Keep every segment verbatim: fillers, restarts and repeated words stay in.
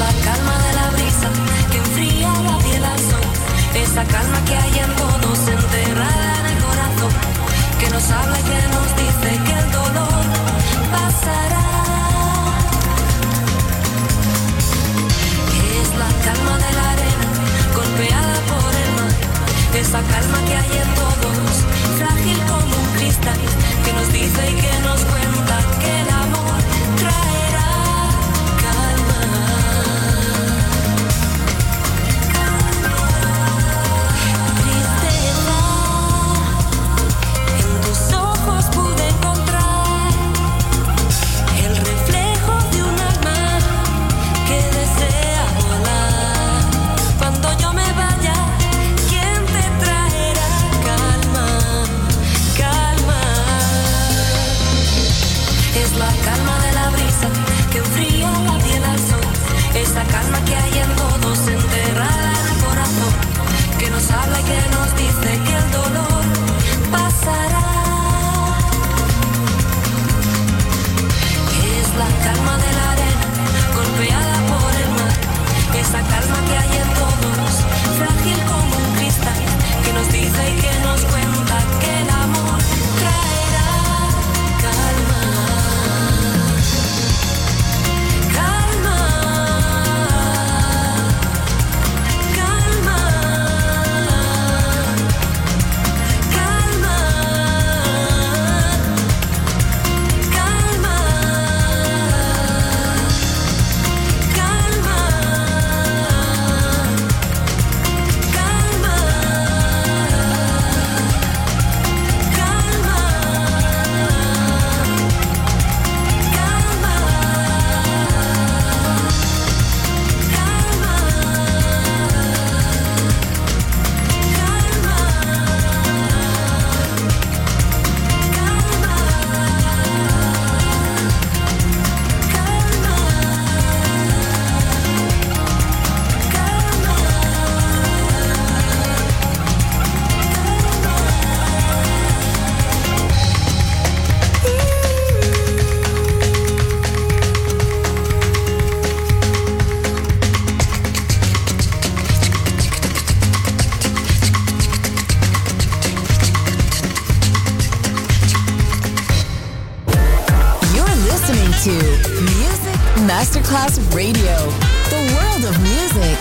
la calma de la brisa que enfría la piel al sol, esa calma que hay en todos enterrada en el corazón, que nos habla y que nos dice que el dolor pasará. Es la calma de la arena golpeada por el mar, esa calma que hay en todos, frágil como un cristal, que nos dice y que nos cuenta que el amor traerá. Esa calma que hay en todos, enterrada en el corazón, que nos habla y que nos dice que el dolor pasará. Es la calma de la arena, golpeada por el mar, esa calma que hay en todos, frágil como un cristal, que nos dice y que nos cuenta que el amor traerá calma. Masterclass Radio, the world of music.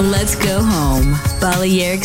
Let's go home. Balearic